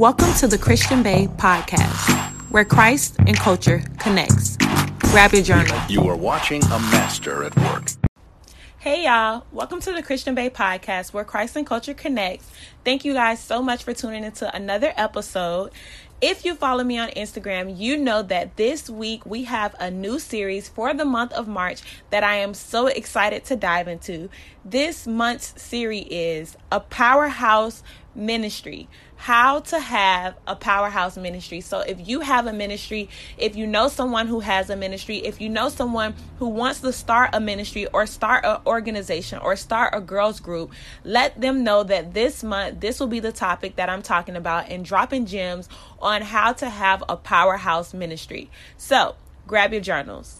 Welcome to the Christian Bae Podcast, where Christ and culture connects. Grab your journal. You are watching a master at work. Hey y'all, welcome to the Christian Bae Podcast, where Christ and culture connects. Thank you guys so much for tuning into another episode. If you follow me on Instagram, you know that this week we have a new series for the month of March that I am so excited to dive into. This month's series is a powerhouse ministry. How to have a powerhouse ministry. So if you have a ministry, if you know someone who has a ministry, if you know someone who wants to start a ministry or start an organization or start a girls group, let them know that this month, this will be the topic that I'm talking about and dropping gems on how to have a powerhouse ministry. So grab your journals.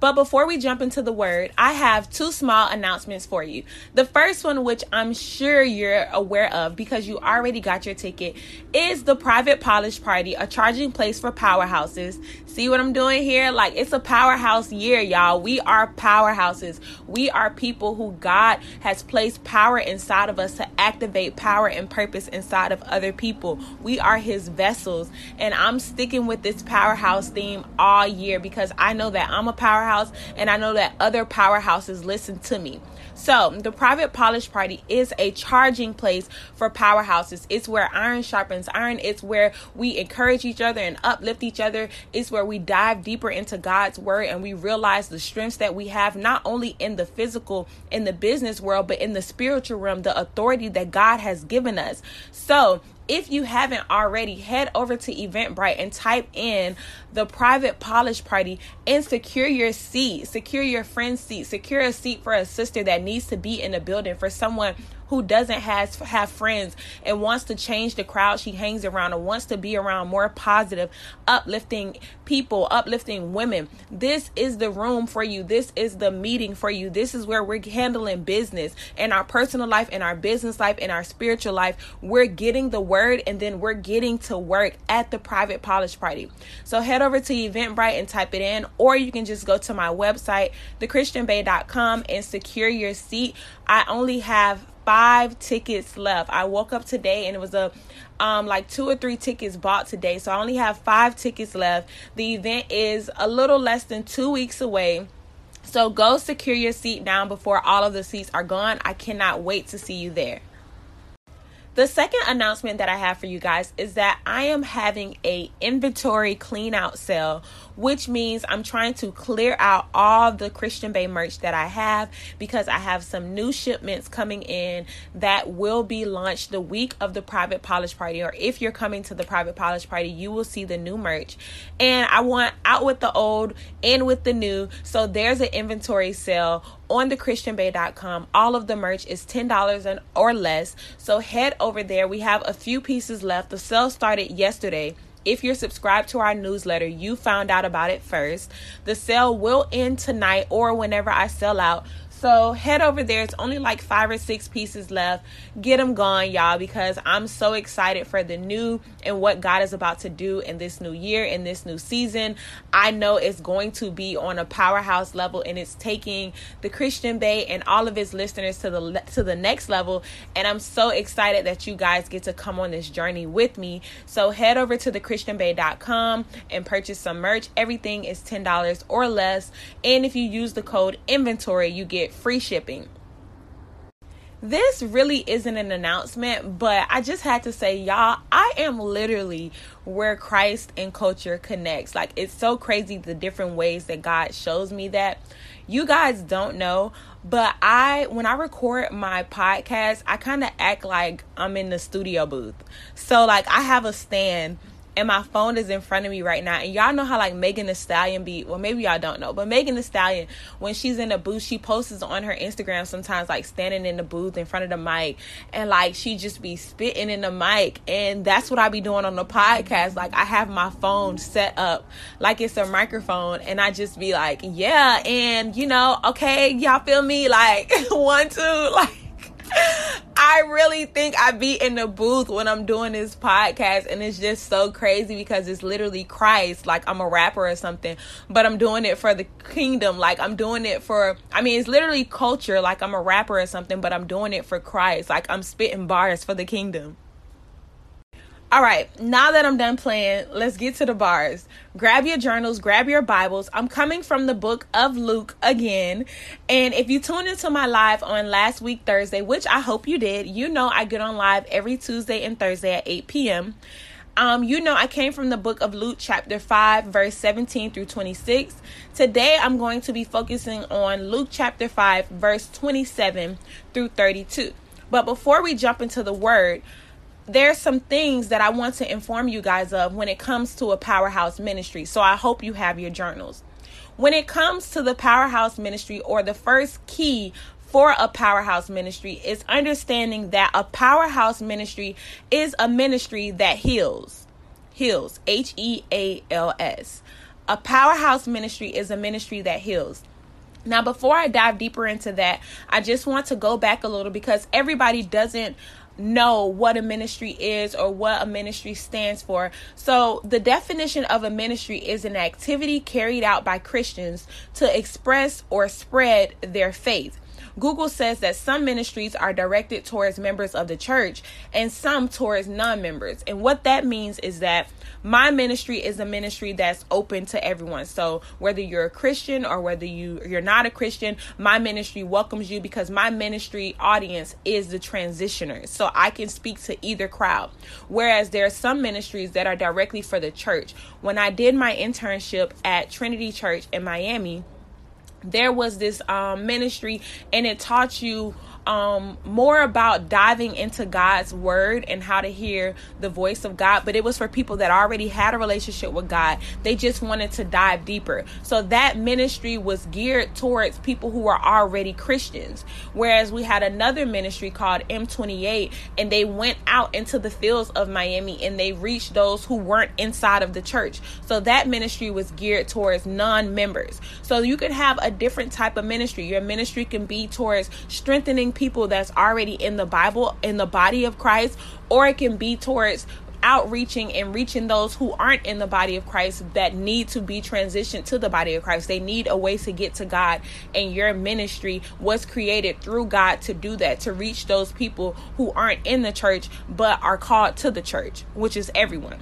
But before we jump into the word, I have two small announcements for you. The first one, which I'm sure you're aware of because you already got your ticket, is the Private Polish Party, a charging place for powerhouses. See what I'm doing here? Like, it's a powerhouse year, y'all. We are powerhouses. We are people who God has placed power inside of us to activate power and purpose inside of other people. We are his vessels. And I'm sticking with this powerhouse theme all year because I know that I'm a powerhouse. And I know that other powerhouses listen to me. So the Private Polish Party is a charging place for powerhouses. It's where iron sharpens iron. It's where we encourage each other and uplift each other. It's where we dive deeper into God's word and we realize the strengths that we have, not only in the physical, in the business world, but in the spiritual realm, the authority that God has given us. So if you haven't already, head over to Eventbrite and type in the Private Polish Party and secure your seat, secure your friend's seat, secure a seat for a sister that needs to be in the building, for someone who doesn't have friends and wants to change the crowd she hangs around and wants to be around more positive, uplifting people, uplifting women. This is the room for you. This is the meeting for you. This is where we're handling business in our personal life, in our business life, in our spiritual life. We're getting the word and then we're getting to work at the Private Polish Party. So head over to Eventbrite and type it in, or you can just go to my website, thechristianbae.com, and secure your seat. I only have 5 tickets left. I woke up today and it was a like 2 or 3 tickets bought today. So I only have 5 tickets left. The event is a little less than 2 weeks away. So go secure your seat now before all of the seats are gone. I cannot wait to see you there. The second announcement that I have for you guys is that I am having a inventory clean out sale, which means I'm trying to clear out all the Christian Bae merch that I have because I have some new shipments coming in that will be launched the week of the Private Polish Party. Or if you're coming to the Private Polish Party, you will see the new merch. And I want out with the old, in with the new. So there's an inventory sale on thechristianbae.com. All of the merch is $10 and or less. So head over there. We have a few pieces left. The sale started yesterday. If you're subscribed to our newsletter, you found out about it first. The sale will end tonight or whenever I sell out. So head over there. It's only like 5 or 6 pieces left. Get them gone, y'all, because I'm so excited for the new and what God is about to do in this new year, in this new season. I know it's going to be on a powerhouse level, and it's taking the Christian Bae and all of his listeners to the next level. And I'm so excited that you guys get to come on this journey with me. So head over to thechristianbae.com and purchase some merch. Everything is $10 or less. And if you use the code inventory, you get free shipping. This really isn't an announcement, but I just had to say, y'all, I am literally where Christ and culture connects. Like, it's so crazy the different ways that God shows me that. You guys don't know, but when I record my podcast, I kind of act like I'm in the studio booth. So like, I have a stand and my phone is in front of me right now. And y'all know how like Megan Thee Stallion well, maybe y'all don't know, but Megan Thee Stallion, when she's in the booth, she posts on her Instagram sometimes like standing in the booth in front of the mic, and like she just be spitting in the mic. And that's what I be doing on the podcast. Like, I have my phone set up like it's a microphone, and I just be like, yeah, and you know, okay, y'all feel me? Like 1, 2, like. I really think I be in the booth when I'm doing this podcast, and it's just so crazy because it's literally Christ. Like, I'm a rapper or something, but I'm doing it for the kingdom. Like, I'm doing it for, I mean, it's literally culture. Like, I'm a rapper or something, but I'm doing it for Christ. Like, I'm spitting bars for the kingdom. All right, now that I'm done playing, let's get to the bars. Grab your journals, grab your Bibles. I'm coming from the book of Luke again. And if you tuned into my live on last week, Thursday, which I hope you did, you know I get on live every Tuesday and Thursday at 8 p.m. You know I came from the book of Luke chapter 5, verse 17 through 26. Today, I'm going to be focusing on Luke chapter 5, verse 27 through 32. But before we jump into the word, there's some things that I want to inform you guys of when it comes to a powerhouse ministry. So I hope you have your journals. When it comes to the powerhouse ministry, or the first key for a powerhouse ministry, is understanding that a powerhouse ministry is a ministry that heals. Heals, H-E-A-L-S. A powerhouse ministry is a ministry that heals. Now, before I dive deeper into that, I just want to go back a little, because everybody doesn't know what a ministry is or what a ministry stands for. So the definition of a ministry is an activity carried out by Christians to express or spread their faith. Google says that some ministries are directed towards members of the church and some towards non-members. And what that means is that my ministry is a ministry that's open to everyone. So whether you're a Christian or whether you're not a Christian, my ministry welcomes you, because my ministry audience is the transitioners. So I can speak to either crowd. Whereas there are some ministries that are directly for the church. When I did my internship at Trinity Church in Miami, there was this ministry, and it taught you more about diving into God's word and how to hear the voice of God. But it was for people that already had a relationship with God. They just wanted to dive deeper. So that ministry was geared towards people who were already Christians. Whereas we had another ministry called M28, and they went out into the fields of Miami and they reached those who weren't inside of the church. So that ministry was geared towards non-members. So you could have a different type of ministry. Your ministry can be towards strengthening people that's already in the Bible, in the body of Christ, or it can be towards outreaching and reaching those who aren't in the body of Christ that need to be transitioned to the body of Christ. They need a way to get to God, and your ministry was created through God to do that, to reach those people who aren't in the church but are called to the church, which is everyone.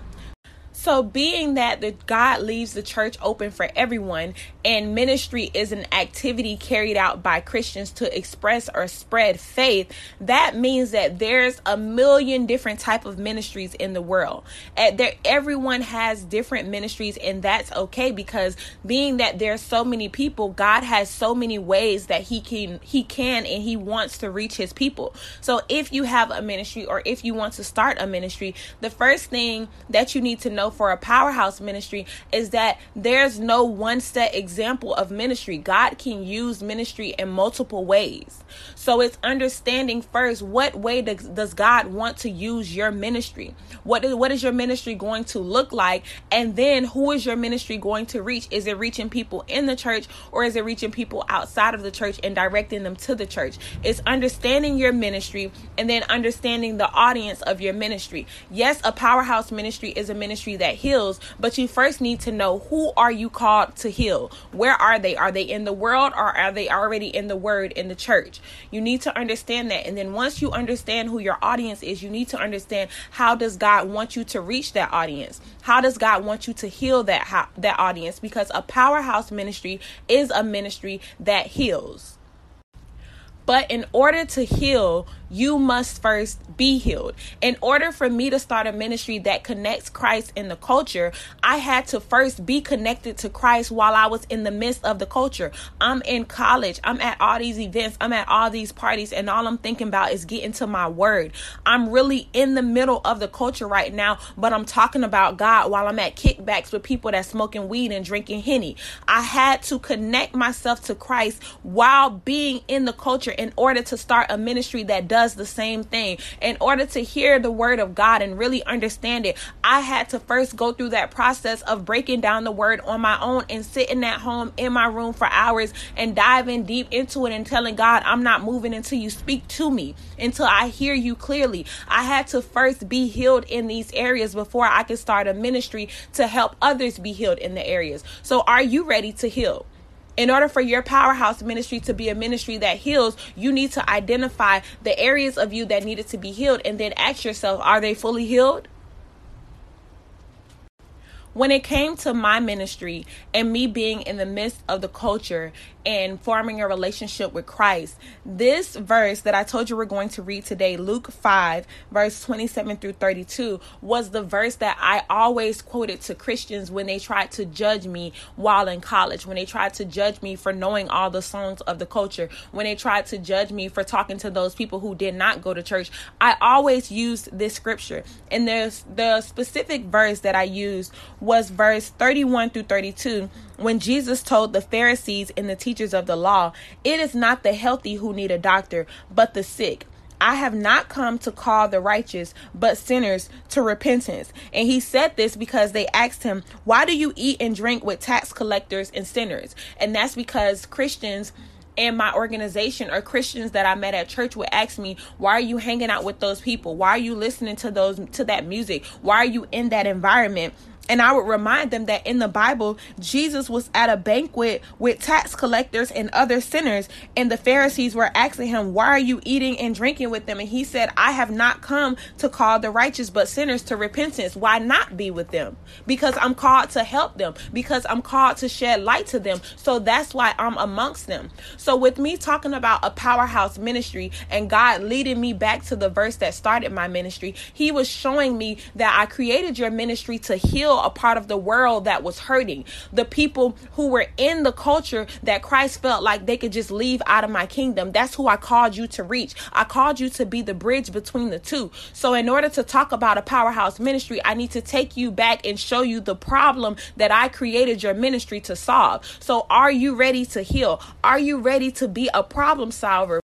So being that God leaves the church open for everyone, and ministry is an activity carried out by Christians to express or spread faith, that means that there's a million different type of ministries in the world. Everyone has different ministries, and that's okay, because being that there's so many people, God has so many ways that he can and he wants to reach his people. So if you have a ministry, or if you want to start a ministry, the first thing that you need to know for a powerhouse ministry is that there's no one set example of ministry. God can use ministry in multiple ways. So it's understanding first, what way does God want to use your ministry? What is your ministry going to look like? And then who is your ministry going to reach? Is it reaching people in the church, or is it reaching people outside of the church and directing them to the church? It's understanding your ministry and then understanding the audience of your ministry. Yes, a powerhouse ministry is a ministry that heals, but you first need to know, who are you called to heal? Where are they? Are they in the world, or are they already in the word in the church? You need to understand that. And then once you understand who your audience is, you need to understand, how does God want you to reach that audience? How does God want you to heal that audience? Because a powerhouse ministry is a ministry that heals. But in order to heal, you must first be healed. In order for me to start a ministry that connects Christ in the culture, I had to first be connected to Christ while I was in the midst of the culture. I'm in college. I'm at all these events. I'm at all these parties. And all I'm thinking about is getting to my word. I'm really in the middle of the culture right now, but I'm talking about God while I'm at kickbacks with people that's smoking weed and drinking Henny. I had to connect myself to Christ while being in the culture in order to start a ministry that does the same thing. In order to hear the word of God and really understand it, I had to first go through that process of breaking down the word on my own and sitting at home in my room for hours and diving deep into it and telling God, I'm not moving until you speak to me, until I hear you clearly. I had to first be healed in these areas before I could start a ministry to help others be healed in the areas. So are you ready to heal? In order for your powerhouse ministry to be a ministry that heals, you need to identify the areas of you that needed to be healed, and then ask yourself, are they fully healed? when it came to my ministry and me being in the midst of the culture and forming a relationship with Christ, this verse that I told you we're going to read today, Luke 5, verse 27 through 32, was the verse that I always quoted to Christians when they tried to judge me while in college, when they tried to judge me for knowing all the songs of the culture, when they tried to judge me for talking to those people who did not go to church. I always used this scripture. And there's the specific verse that I used was verse 31 through 32. When Jesus told the Pharisees and the teachers of the law, "It is not the healthy who need a doctor, but the sick. I have not come to call the righteous, but sinners to repentance." And he said this because they asked him, "Why do you eat and drink with tax collectors and sinners?" And that's because Christians and my organization or Christians that I met at church would ask me, "Why are you hanging out with those people? Why are you listening to that music? Why are you in that environment?" And I would remind them that in the Bible, Jesus was at a banquet with tax collectors and other sinners. And the Pharisees were asking him, "Why are you eating and drinking with them?" And he said, "I have not come to call the righteous, but sinners to repentance." Why not be with them? Because I'm called to help them, because I'm called to shed light to them. So that's why I'm amongst them. So with me talking about a powerhouse ministry and God leading me back to the verse that started my ministry, he was showing me that I created your ministry to heal a part of the world that was hurting. The people who were in the culture that Christ felt like they could just leave out of my kingdom, that's who I called you to reach. I called you to be the bridge between the two. So in order to talk about a powerhouse ministry, I need to take you back and show you the problem that I created your ministry to solve. So are you ready to heal? Are you ready to be a problem solver?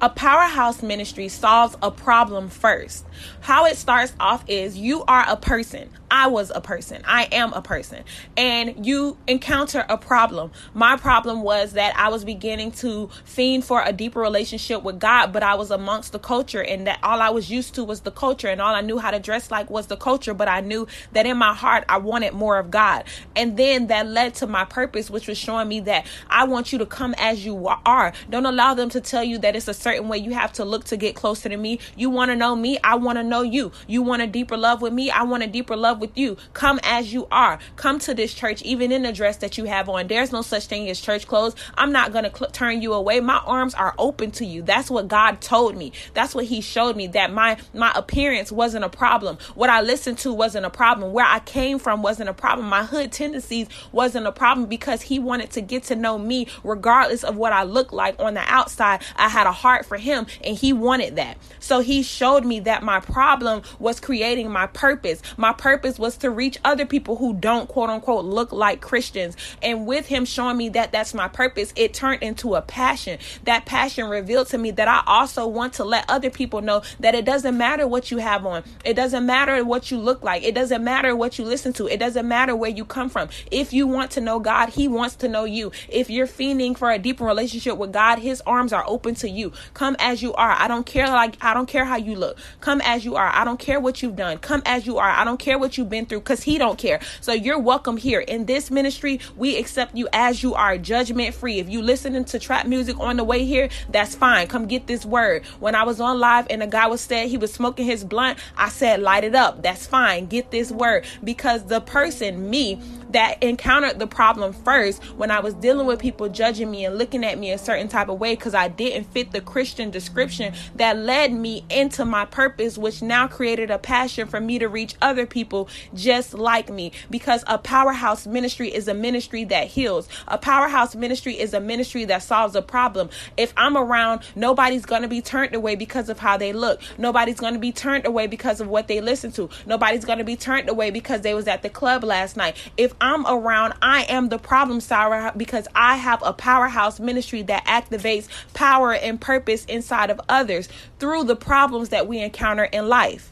A powerhouse ministry solves a problem first. How it starts off is you are a person. I was a person. I am a person. And you encounter a problem. My problem was that I was beginning to fiend for a deeper relationship with God, but I was amongst the culture, and that all I was used to was the culture, and all I knew how to dress like was the culture, but I knew that in my heart, I wanted more of God. And then that led to my purpose, which was showing me that I want you to come as you are. Don't allow them to tell you that it's a certain way you have to look to get closer to me. You want to know me? I want to know you. You want a deeper love with me? I want a deeper love with you. Come as you are. Come to this church, even in the dress that you have on. There's no such thing as church clothes. I'm not going to turn you away. My arms are open to you. That's what God told me. That's what he showed me, that my appearance wasn't a problem. What I listened to wasn't a problem. Where I came from wasn't a problem. My hood tendencies wasn't a problem, because he wanted to get to know me regardless of what I looked like on the outside. I had a heart for him, and he wanted that. So he showed me that my problem was creating my purpose. My purpose was to reach other people who don't, quote unquote, look like Christians. And with him showing me that that's my purpose, it turned into a passion. That passion revealed to me that I also want to let other people know that it doesn't matter what you have on. It doesn't matter what you look like. It doesn't matter what you listen to. It doesn't matter where you come from. If you want to know God, he wants to know you. If you're fiending for a deeper relationship with God, his arms are open to you. Come as you are. I don't care how you look. Come as you are. I don't care what you've done. Come as you are. I don't care what you've been through, because he don't care. So you're welcome here. In this ministry, we accept you as you are, judgment free. If you listening to trap music on the way here, that's fine. Come get this word. When I was on live and a guy was said he was smoking his blunt, I said, light it up. That's fine. Get this word. Because the person, me, that encountered the problem first, when I was dealing with people judging me and looking at me a certain type of way because I didn't fit the Christian description, that led me into my purpose, which now created a passion for me to reach other people just like me. Because a powerhouse ministry is a ministry that heals. A powerhouse ministry is a ministry that solves a problem. If I'm around, nobody's going to be turned away because of how they look. Nobody's going to be turned away because of what they listen to. Nobody's going to be turned away because they was at the club last night. If I'm around, I am the problem solver, because I have a powerhouse ministry that activates power and purpose inside of others through the problems that we encounter in life.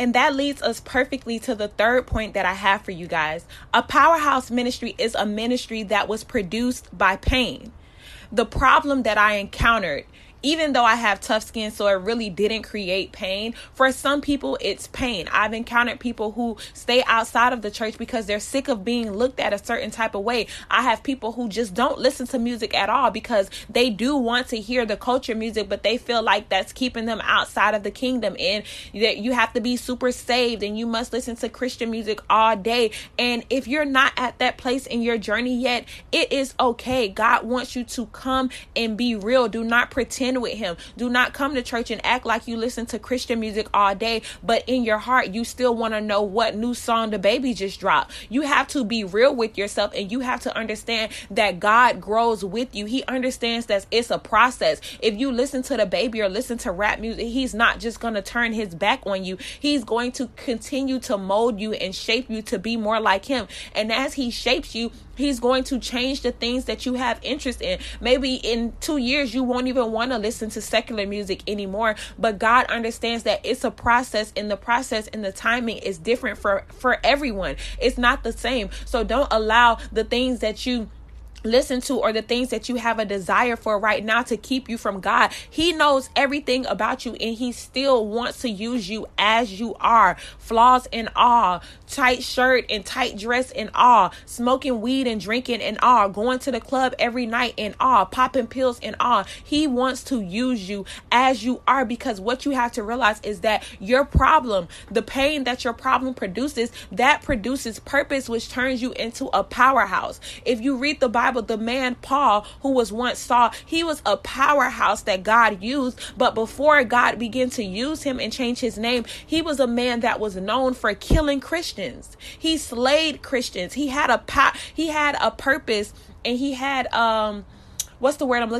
And that leads us perfectly to the third point that I have for you guys. A powerhouse ministry is a ministry that was produced by pain. The problem that I encountered even though I have tough skin, so it really didn't create pain, for some people it's pain. I've encountered people who stay outside of the church because they're sick of being looked at a certain type of way. I have people who just don't listen to music at all because they do want to hear the culture music, but they feel like that's keeping them outside of the kingdom, and that you have to be super saved and you must listen to Christian music all day. And if you're not at that place in your journey yet, it is okay. God wants you to come and be real. Do not pretend with him. Do not come to church and act like you listen to Christian music all day, but in your heart, you still want to know what new song the baby just dropped. You have to be real with yourself, and you have to understand that God grows with you. He understands that it's a process. If you listen to the baby or listen to rap music, he's not just going to turn his back on you. He's going to continue to mold you and shape you to be more like him. And as he shapes you, he's going to change the things that you have interest in. Maybe in 2 years, you won't even want to listen to secular music anymore. But God understands that it's a process, and the process and the timing is different for everyone. It's not the same. So don't allow the things that you listen to or the things that you have a desire for right now to keep you from God. He knows everything about you, and he still wants to use you as you are, flaws and all, tight shirt and tight dress and all, smoking weed and drinking and all, going to the club every night and all, popping pills and all. He wants to use you as you are, because what you have to realize is that your problem, the pain that your problem produces, that produces purpose, which turns you into a powerhouse. If you read the Bible, the man Paul, who was once Saul, he was a powerhouse that God used. But before God began to use him and change his name, he was a man that was known for killing Christians. He slayed Christians. He had a purpose, and he had He had a purpose,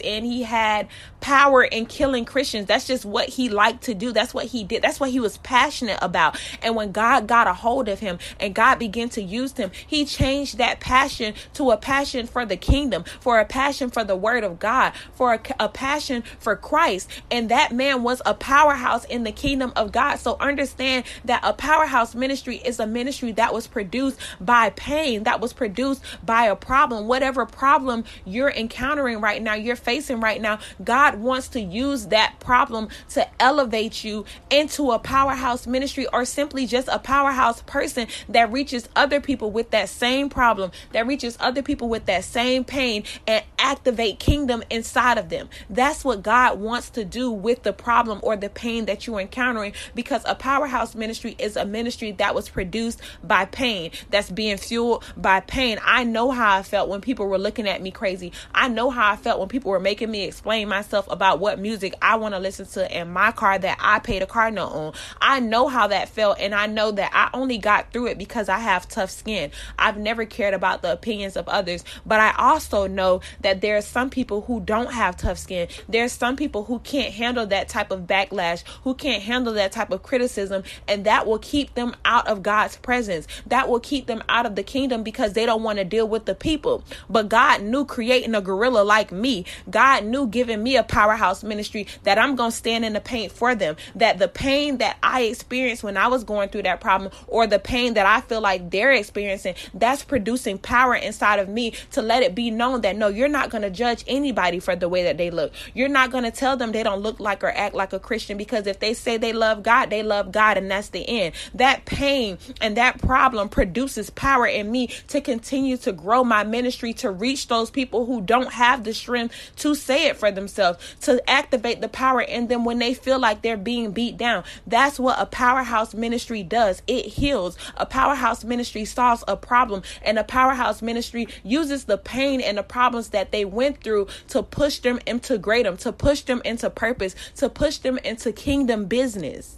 and he had power in killing Christians. That's just what he liked to do. That's what he did. That's what he was passionate about. And when God got a hold of him and God began to use him, he changed that passion to a passion for the kingdom, for a passion for the word of God, for a passion for Christ. And that man was a powerhouse in the kingdom of God. So understand that a powerhouse ministry is a ministry that was produced by pain, that was produced by a problem. Whatever problem you're encountering right now, you're facing right now, God wants to use that problem to elevate you into a powerhouse ministry, or simply just a powerhouse person that reaches other people with that same problem, that reaches other people with that same pain, and activate kingdom inside of them. That's what God wants to do with the problem or the pain that you're encountering, because a powerhouse ministry is a ministry that was produced by pain, that's being fueled by pain. I know how I felt when people were looking at me crazy. I know how I felt when people were making me explain myself about what music I want to listen to and my car that I paid a car note on. I know how that felt, and I know that I only got through it because I have tough skin. I've never cared about the opinions of others, but I also know that there are some people who don't have tough skin. There are some people who can't handle that type of backlash, who can't handle that type of criticism, and that will keep them out of God's presence. That will keep them out of the kingdom because they don't want to deal with the people. But God knew creating a gorilla like me. God knew giving me a powerhouse ministry that I'm going to stand in the paint for them, that the pain that I experienced when I was going through that problem, or the pain that I feel like they're experiencing, that's producing power inside of me to let it be known that no, you're not going to judge anybody for the way that they look. You're not going to tell them they don't look like or act like a Christian, because if they say they love God, and that's the end. That pain and that problem produces power in me to continue to grow my ministry, to reach those people who don't have the strength to say it for themselves, to activate the power in them when they feel like they're being beat down. That's what a powerhouse ministry does. It heals. A powerhouse ministry solves a problem, and a powerhouse ministry uses the pain and the problems that they went through to push them into greatdom, to push them into purpose, to push them into kingdom business.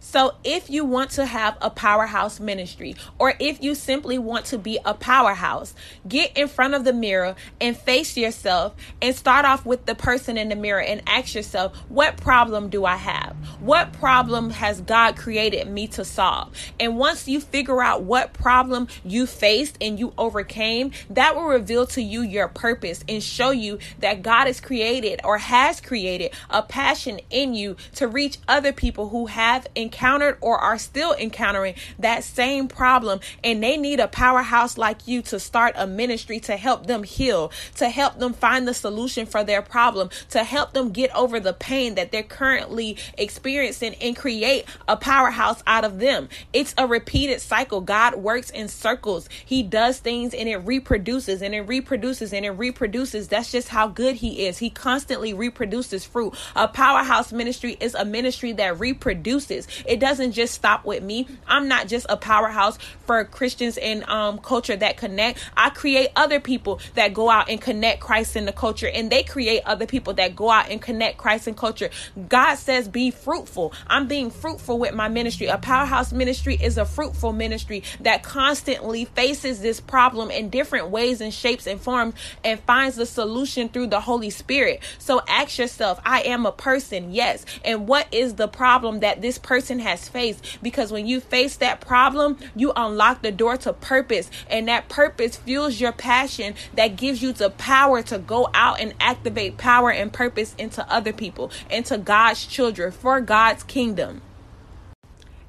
So if you want to have a powerhouse ministry, or if you simply want to be a powerhouse, get in front of the mirror and face yourself, and start off with the person in the mirror and ask yourself, what problem do I have? What problem has God created me to solve? And once you figure out what problem you faced and you overcame, that will reveal to you your purpose and show you that God has created, or has created, a passion in you to reach other people who have encountered encountered or are still encountering that same problem, and they need a powerhouse like you to start a ministry to help them heal, to help them find the solution for their problem, to help them get over the pain that they're currently experiencing, and create a powerhouse out of them. It's a repeated cycle. God works in circles. He does things and it reproduces and it reproduces and it reproduces. That's just how good He is. He constantly reproduces fruit. A powerhouse ministry is a ministry that reproduces. It doesn't just stop with me. I'm not just a powerhouse for Christians in culture that connect. I create other people that go out and connect Christ in the culture, and they create other people that go out and connect Christ in culture. God says, be fruitful. I'm being fruitful with my ministry. A powerhouse ministry is a fruitful ministry that constantly faces this problem in different ways and shapes and forms and finds the solution through the Holy Spirit. So ask yourself, I am a person, yes. And what is the problem that this person has faced? Because when you face that problem, you unlock the door to purpose, and that purpose fuels your passion that gives you the power to go out and activate power and purpose into other people, into God's children, for God's kingdom.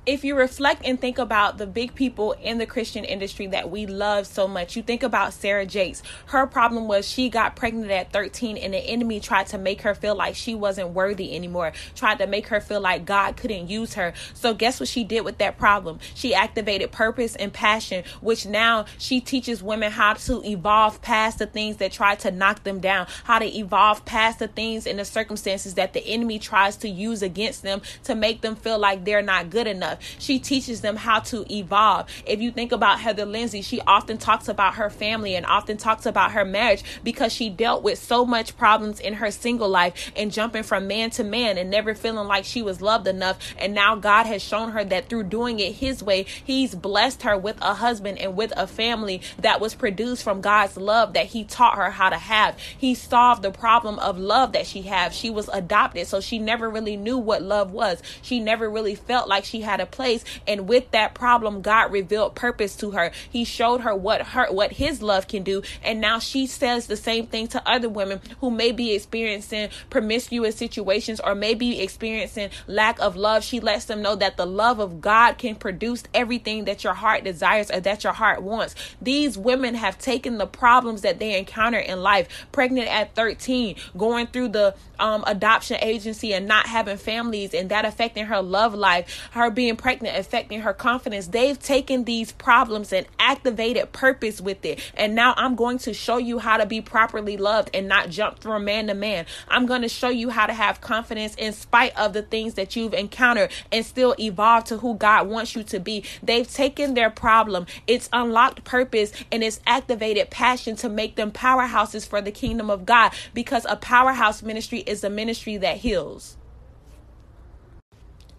If you reflect and think about the big people in the Christian industry that we love so much, you think about Sarah Jakes. Her problem was she got pregnant at 13, and the enemy tried to make her feel like she wasn't worthy anymore, tried to make her feel like God couldn't use her. So guess what she did with that problem? She activated purpose and passion, which now she teaches women how to evolve past the things that try to knock them down, how to evolve past the things and the circumstances that the enemy tries to use against them to make them feel like they're not good enough. She teaches them how to evolve. If you think about Heather Lindsay, she often talks about her family and often talks about her marriage because she dealt with so much problems in her single life and jumping from man to man and never feeling like she was loved enough. And now God has shown her that through doing it His way, He's blessed her with a husband and with a family that was produced from God's love that He taught her how to have. He solved the problem of love that she had. She was adopted, so she never really knew what love was. She never really felt like she had a place, and with that problem, God revealed purpose to her. He showed her what His love can do, and now she says the same thing to other women who may be experiencing promiscuous situations or may be experiencing lack of love. She lets them know that the love of God can produce everything that your heart desires or that your heart wants. These women have taken the problems that they encounter in life, pregnant at 13, going through the adoption agency and not having families, and that affecting her love life, her being pregnant, affecting her confidence. They've taken these problems and activated purpose with it. And now I'm going to show you how to be properly loved and not jump from man to man. I'm going to show you how to have confidence in spite of the things that you've encountered and still evolve to who God wants you to be. They've taken their problem. It's unlocked purpose and it's activated passion to make them powerhouses for the kingdom of God, because a powerhouse ministry is a ministry that heals.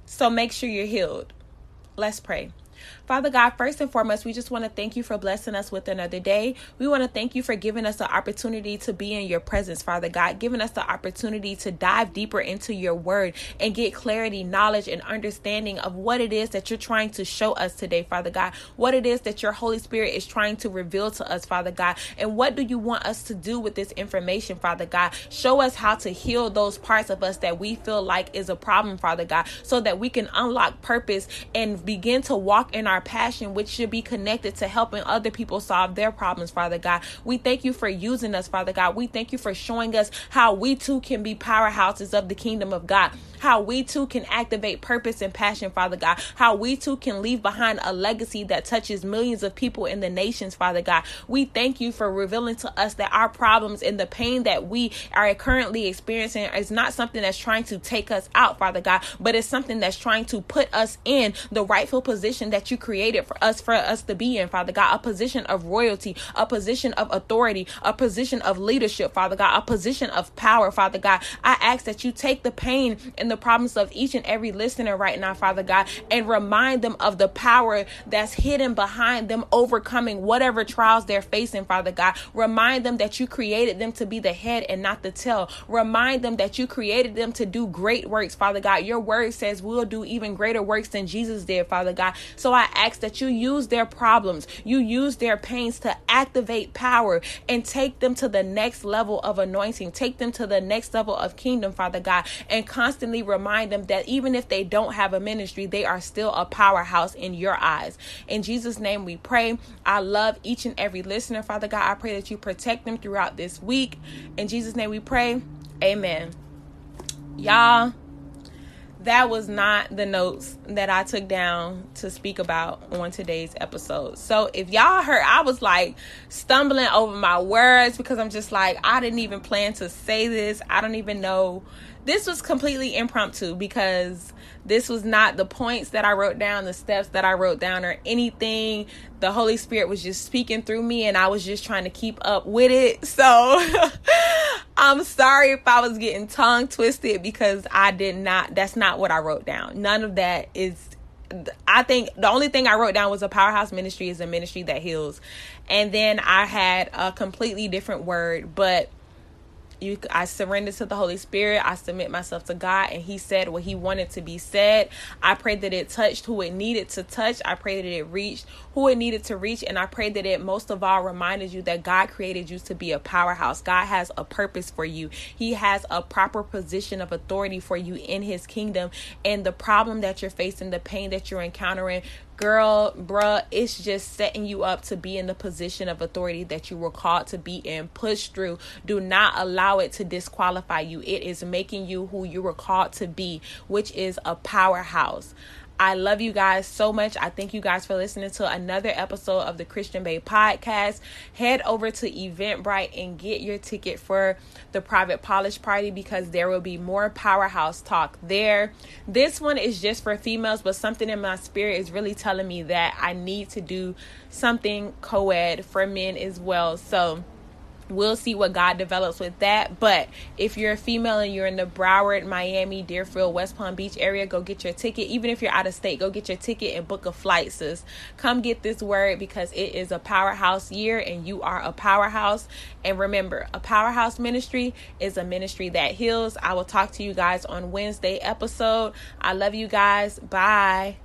So make sure you're healed. Let's pray. Father God, first and foremost, we just want to thank You for blessing us with another day. We want to thank You for giving us the opportunity to be in Your presence, Father God, giving us the opportunity to dive deeper into Your word and get clarity, knowledge, and understanding of what it is that You're trying to show us today, Father God, what it is that Your Holy Spirit is trying to reveal to us, Father God, and what do You want us to do with this information, Father God. Show us how to heal those parts of us that we feel like is a problem, Father God, so that we can unlock purpose and begin to walk in our passion, which should be connected to helping other people solve their problems, Father God. We thank You for using us, Father God. We thank You for showing us how we too can be powerhouses of the kingdom of God, how we too can activate purpose and passion, Father God, how we too can leave behind a legacy that touches millions of people in the nations, Father God. We thank You for revealing to us that our problems and the pain that we are currently experiencing is not something that's trying to take us out, Father God, but it's something that's trying to put us in the rightful position that You created for us to be in, Father God, a position of royalty, a position of authority, a position of leadership, Father God, a position of power, Father God. I ask that You take the pain and the problems of each and every listener right now, Father God, and remind them of the power that's hidden behind them overcoming whatever trials they're facing, Father God. Remind them that You created them to be the head and not the tail. Remind them that You created them to do great works, Father God. Your word says we'll do even greater works than Jesus did, Father God. So I ask that You use their problems, You use their pains to activate power and take them to the next level of anointing, take them to the next level of kingdom, Father God, and constantly constantly remind them that even if they don't have a ministry, they are still a powerhouse in your eyes. In Jesus' name we pray. I love each and every listener. Father God, I pray that you protect them throughout this week. In Jesus' name we pray. Amen. Y'all, that was not the notes that I took down to speak about on today's episode. So if y'all heard, I was like stumbling over my words because I'm just like, I didn't even plan to say this. I don't even know. This was completely impromptu because this was not the points that I wrote down, the steps that I wrote down or anything. The Holy Spirit was just speaking through me and I was just trying to keep up with it. So I'm sorry if I was getting tongue twisted because that's not what I wrote down. None of that is, I think the only thing I wrote down was a powerhouse ministry is a ministry that heals. And then I had a completely different word, but I surrendered to the Holy Spirit. I submit myself to God and he said what he wanted to be said. I prayed that it touched who it needed to touch. I prayed that it reached who it needed to reach. And I prayed that it most of all reminded you that God created you to be a powerhouse. God has a purpose for you. He has a proper position of authority for you in his kingdom. And the problem that you're facing, the pain that you're encountering, girl, bruh, it's just setting you up to be in the position of authority that you were called to be in. Push through. Do not allow it to disqualify you. It is making you who you were called to be, which is a powerhouse. I love you guys so much. I thank you guys for listening to another episode of the Christian Bae Podcast. Head over to Eventbrite and get your ticket for the Private Polish Party because there will be more powerhouse talk there. This one is just for females, but something in my spirit is really telling me that I need to do something co-ed for men as well. So we'll see what God develops with that. But if you're a female and you're in the Broward, Miami, Deerfield, West Palm Beach area, go get your ticket. Even if you're out of state, go get your ticket and book a flight, sis. Come get this word because it is a powerhouse year and you are a powerhouse. And remember, a powerhouse ministry is a ministry that heals. I will talk to you guys on Wednesday episode. I love you guys. Bye.